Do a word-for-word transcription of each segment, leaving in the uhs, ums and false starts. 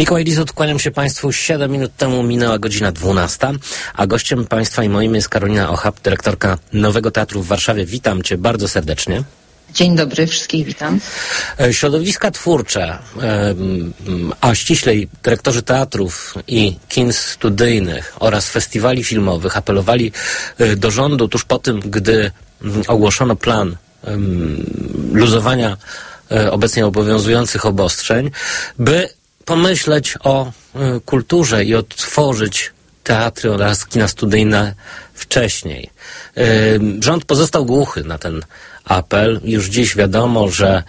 Mikołaj Lizut, kłaniam się Państwu. Siedem minut temu minęła godzina dwunasta, a gościem Państwa i moim jest Karolina Ochab, dyrektorka Nowego Teatru w Warszawie. Witam Cię bardzo serdecznie. Dzień dobry, wszystkich witam. Środowiska twórcze, a ściślej dyrektorzy teatrów i kin studyjnych oraz festiwali filmowych apelowali do rządu tuż po tym, gdy ogłoszono plan luzowania obecnie obowiązujących obostrzeń, by pomyśleć o kulturze i odtworzyć teatry oraz kina studyjne wcześniej. Rząd pozostał głuchy na ten apel. Już dziś wiadomo, że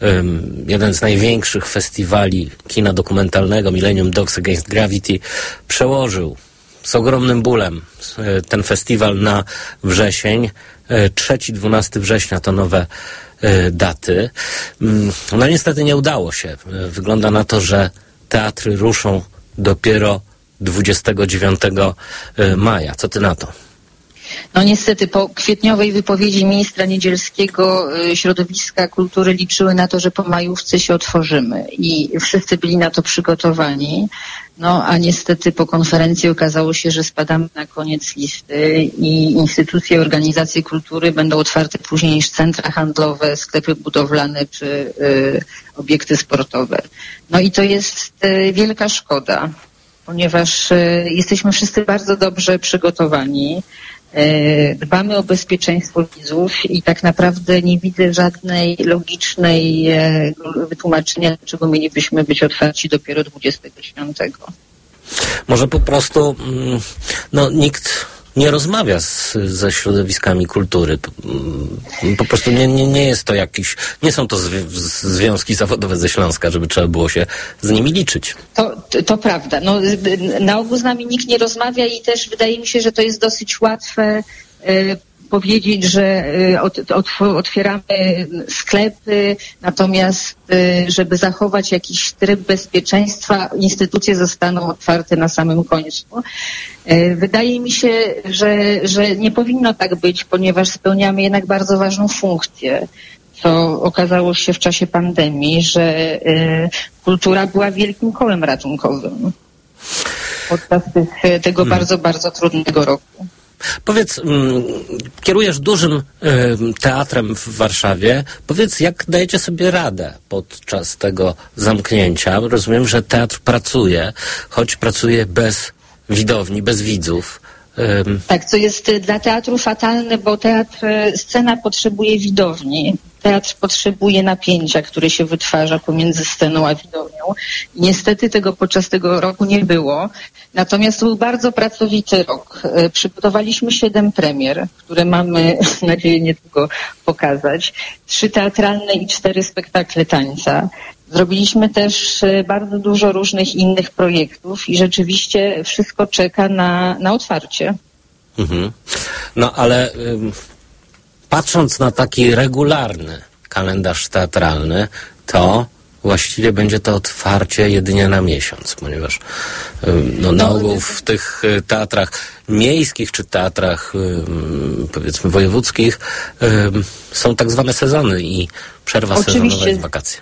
um, jeden z największych festiwali kina dokumentalnego, Millennium Dogs Against Gravity, przełożył z ogromnym bólem ten festiwal na wrzesień. trzeciego do dwunastego września to nowe y, daty. No niestety nie udało się. Wygląda na to, że teatry ruszą dopiero dwudziestego dziewiątego maja. Co ty na to? No niestety po kwietniowej wypowiedzi ministra Niedzielskiego środowiska kultury liczyły na to, że po majówce się otworzymy i wszyscy byli na to przygotowani. No a niestety po konferencji okazało się, że spadamy na koniec listy i instytucje, organizacje kultury będą otwarte później niż centra handlowe, sklepy budowlane czy y, obiekty sportowe. No i to jest y, wielka szkoda, ponieważ y, jesteśmy wszyscy bardzo dobrze przygotowani. Dbamy o bezpieczeństwo widzów i tak naprawdę nie widzę żadnej logicznej wytłumaczenia, dlaczego mielibyśmy być otwarci dopiero dwudziestego dziewiątego. Może po prostu no, nikt nie rozmawia z, ze środowiskami kultury. Po prostu nie, nie, nie jest to jakiś, nie są to zwi- związki zawodowe ze Śląska, żeby trzeba było się z nimi liczyć. To, to, to prawda. No, na ogół z nami nikt nie rozmawia i też wydaje mi się, że to jest dosyć łatwe y, powiedzieć, że y, od, od, otwieramy sklepy, natomiast y, żeby zachować jakiś tryb bezpieczeństwa, instytucje zostaną otwarte na samym końcu. Wydaje mi się, że, że nie powinno tak być, ponieważ spełniamy jednak bardzo ważną funkcję, co okazało się w czasie pandemii, że y, kultura była wielkim kołem ratunkowym podczas tych, tego hmm. bardzo, bardzo trudnego roku. Powiedz, kierujesz dużym teatrem w Warszawie. Powiedz, jak dajecie sobie radę podczas tego zamknięcia? Rozumiem, że teatr pracuje, choć pracuje bez widowni, bez widzów. Tak, co jest dla teatru fatalne, bo teatr, scena potrzebuje widowni. Teatr potrzebuje napięcia, które się wytwarza pomiędzy sceną a widownią. Niestety tego podczas tego roku nie było. Natomiast to był bardzo pracowity rok. Przygotowaliśmy siedem premier, które mamy nadzieję niedługo pokazać. Trzy teatralne i cztery spektakle tańca. Zrobiliśmy też bardzo dużo różnych innych projektów i rzeczywiście wszystko czeka na, na otwarcie. Mhm. No ale ym, patrząc na taki regularny kalendarz teatralny, to właściwie będzie to otwarcie jedynie na miesiąc, ponieważ ym, no, na ogół w tych teatrach miejskich czy teatrach ym, powiedzmy wojewódzkich ym, są tak zwane sezony i przerwa Oczywiście. sezonowa i wakacje.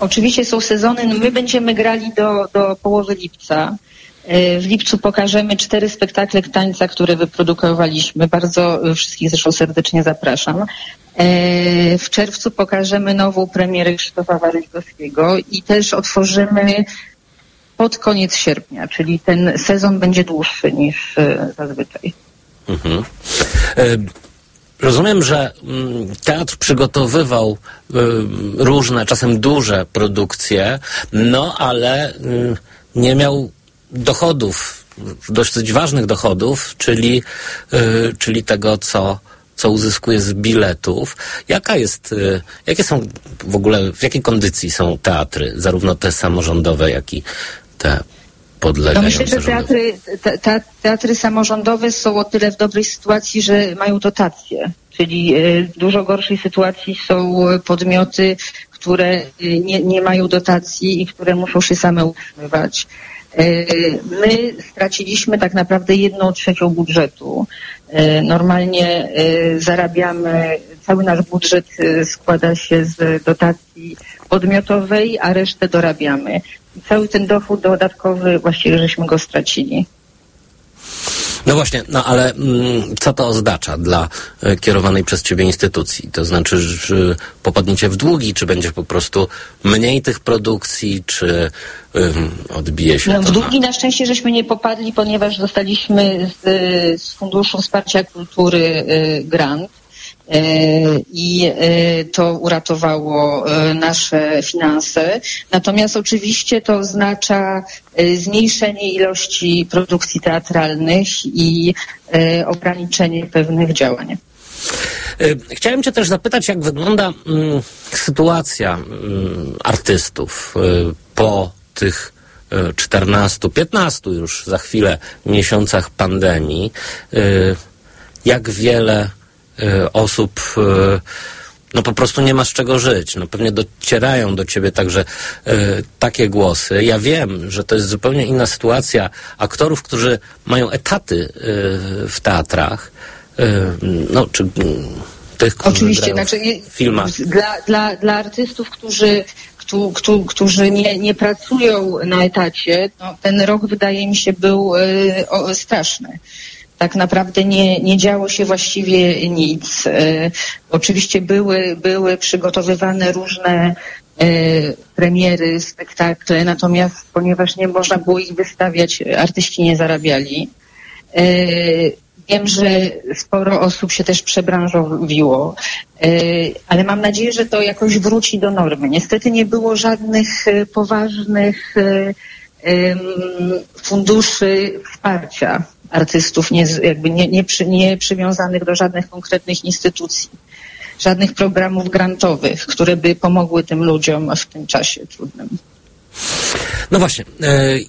Oczywiście są sezony. My będziemy grali do, do połowy lipca. W lipcu pokażemy cztery spektakle tańca, które wyprodukowaliśmy. Bardzo wszystkich zresztą serdecznie zapraszam. W czerwcu pokażemy nową premierę Krzysztofa Warychowskiego i też otworzymy pod koniec sierpnia, czyli ten sezon będzie dłuższy niż zazwyczaj. Mhm. Y- Rozumiem, że teatr przygotowywał y, różne, czasem duże produkcje, no ale y, nie miał dochodów, dosyć ważnych dochodów, czyli, y, czyli tego, co, co uzyskuje z biletów. Jaka jest, y, jakie są w ogóle, w jakiej kondycji są teatry, zarówno te samorządowe, jak i te No myślę, że teatry, te, te, teatry samorządowe są o tyle w dobrej sytuacji, że mają dotacje, czyli w dużo gorszej sytuacji są podmioty, które nie, nie mają dotacji i które muszą się same utrzymywać. My straciliśmy tak naprawdę jedną trzecią budżetu. Normalnie zarabiamy, cały nasz budżet składa się z dotacji podmiotowej, a resztę dorabiamy. cały ten dochód dodatkowy właściwie żeśmy go stracili. No właśnie, no ale co to oznacza dla kierowanej przez ciebie instytucji? To znaczy, że popadniecie w długi, czy będzie po prostu mniej tych produkcji, czy um, odbije się no, to? W długi na... na szczęście żeśmy nie popadli, ponieważ dostaliśmy z, z Funduszu Wsparcia Kultury grant i to uratowało nasze finanse. Natomiast oczywiście to oznacza zmniejszenie ilości produkcji teatralnych i ograniczenie pewnych działań. Chciałem cię też zapytać, jak wygląda sytuacja artystów po tych czternastu, piętnastu już za chwilę miesiącach pandemii. Jak wiele osób no po prostu nie ma z czego żyć. No pewnie docierają do ciebie także takie głosy. Ja wiem, że to jest zupełnie inna sytuacja aktorów, którzy mają etaty w teatrach, no czy tych, którzy oczywiście, znaczy, w filmach. Dla, dla, dla artystów, którzy którzy nie, nie pracują na etacie, no, ten rok wydaje mi się był o, straszny. Tak naprawdę nie, nie działo się właściwie nic. E, oczywiście były, były przygotowywane różne e, premiery, spektakle, natomiast ponieważ nie można było ich wystawiać, artyści nie zarabiali. E, wiem, że sporo osób się też przebranżowiło, e, ale mam nadzieję, że to jakoś wróci do normy. Niestety nie było żadnych e, poważnych e, e, funduszy wsparcia artystów nie, jakby nie, nie, przy, nie przywiązanych do żadnych konkretnych instytucji, żadnych programów grantowych, które by pomogły tym ludziom w tym czasie trudnym. No właśnie.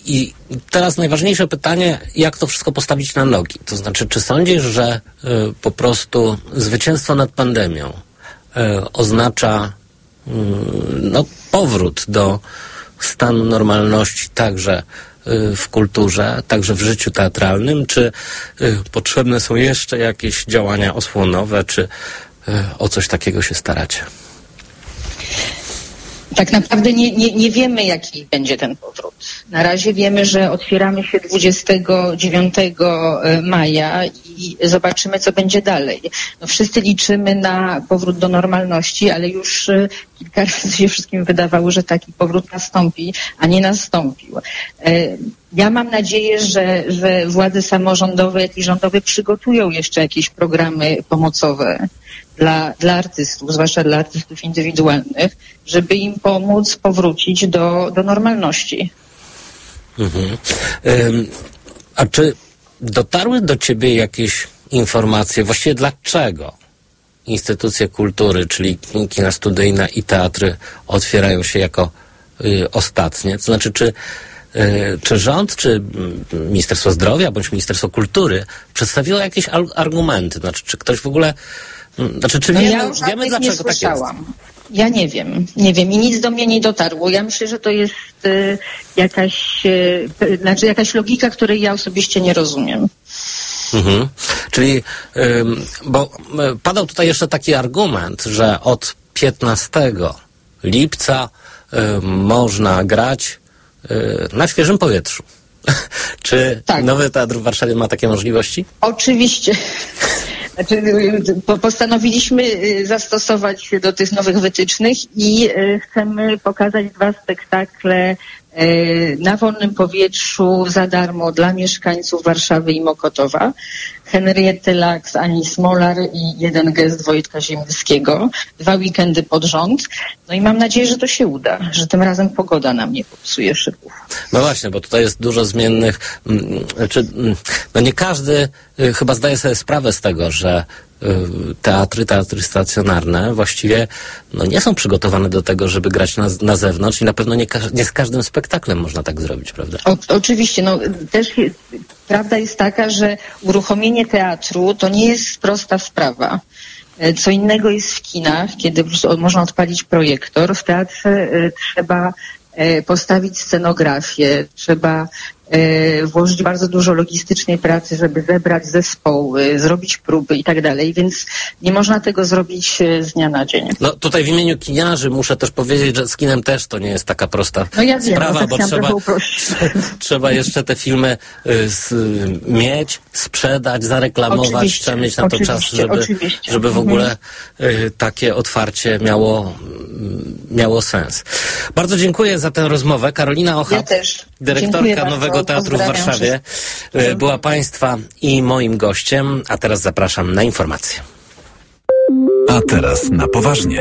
I teraz najważniejsze pytanie, jak to wszystko postawić na nogi? To znaczy, czy sądzisz, że po prostu zwycięstwo nad pandemią oznacza no, powrót do stanu normalności także w kulturze, także w życiu teatralnym, czy y, potrzebne są jeszcze jakieś działania osłonowe, czy y, o coś takiego się staracie? Tak naprawdę nie, nie, nie wiemy, jaki będzie ten powrót. Na razie wiemy, że otwieramy się dwudziestego dziewiątego maja i zobaczymy, co będzie dalej. No wszyscy liczymy na powrót do normalności, ale już kilka razy się wszystkim wydawało, że taki powrót nastąpi, a nie nastąpił. Ja mam nadzieję, że, że władze samorządowe, jak i rządowe przygotują jeszcze jakieś programy pomocowe dla, dla artystów, zwłaszcza dla artystów indywidualnych, żeby im pomóc powrócić do, do normalności. Mhm. Ym, a czy dotarły do ciebie jakieś informacje, właściwie dlaczego instytucje kultury, czyli kina studyjna i teatry otwierają się jako y, ostatnie? To znaczy, czy Czy rząd, czy Ministerstwo Zdrowia, bądź Ministerstwo Kultury przedstawiło jakieś argumenty? Znaczy, czy ktoś w ogóle... Znaczy, czy wiemy, no ja wiemy dlaczego tak jest? Ja nie wiem. Nie wiem i nic do mnie nie dotarło. Ja myślę, że to jest y, jakaś, y, znaczy jakaś logika, której ja osobiście nie rozumiem. Mhm. Czyli, y, bo padał tutaj jeszcze taki argument, że od piętnastego lipca y, można grać na świeżym powietrzu. Czy tak. Nowy Teatr w Warszawie ma takie możliwości? Oczywiście. Znaczy, postanowiliśmy zastosować się do tych nowych wytycznych i chcemy pokazać dwa spektakle na wolnym powietrzu za darmo dla mieszkańców Warszawy i Mokotowa. Henriette Lacks, Ani Smolar i jeden gest Wojtka Ziemińskiego. Dwa weekendy pod rząd. No i mam nadzieję, że to się uda, że tym razem pogoda nam nie popsuje szyków. No właśnie, bo tutaj jest dużo zmiennych. Znaczy, no nie każdy chyba zdaje sobie sprawę z tego, że teatry, teatry stacjonarne właściwie no, nie są przygotowane do tego, żeby grać na, na zewnątrz i na pewno nie, nie z każdym spektaklem można tak zrobić, prawda? O, oczywiście, no też prawda jest taka, że uruchomienie teatru to nie jest prosta sprawa. Co innego jest w kinach, kiedy można odpalić projektor. W teatrze trzeba postawić scenografię, trzeba włożyć bardzo dużo logistycznej pracy, żeby zebrać zespoły, zrobić próby i tak dalej, więc nie można tego zrobić z dnia na dzień. No tutaj w imieniu kiniarzy muszę też powiedzieć, że z kinem też to nie jest taka prosta no ja wiem, sprawa, no tak bo trzeba, trzeba jeszcze te filmy z, mieć, sprzedać, zareklamować, oczywiście, trzeba mieć na to czas, żeby, żeby w ogóle mhm. takie otwarcie miało, miało sens. Bardzo dziękuję za tę rozmowę. Karolina Ochab, ja też. dyrektorka Nowego Teatru w Warszawie była Państwa i moim gościem, a teraz zapraszam na informacje. A teraz na poważnie.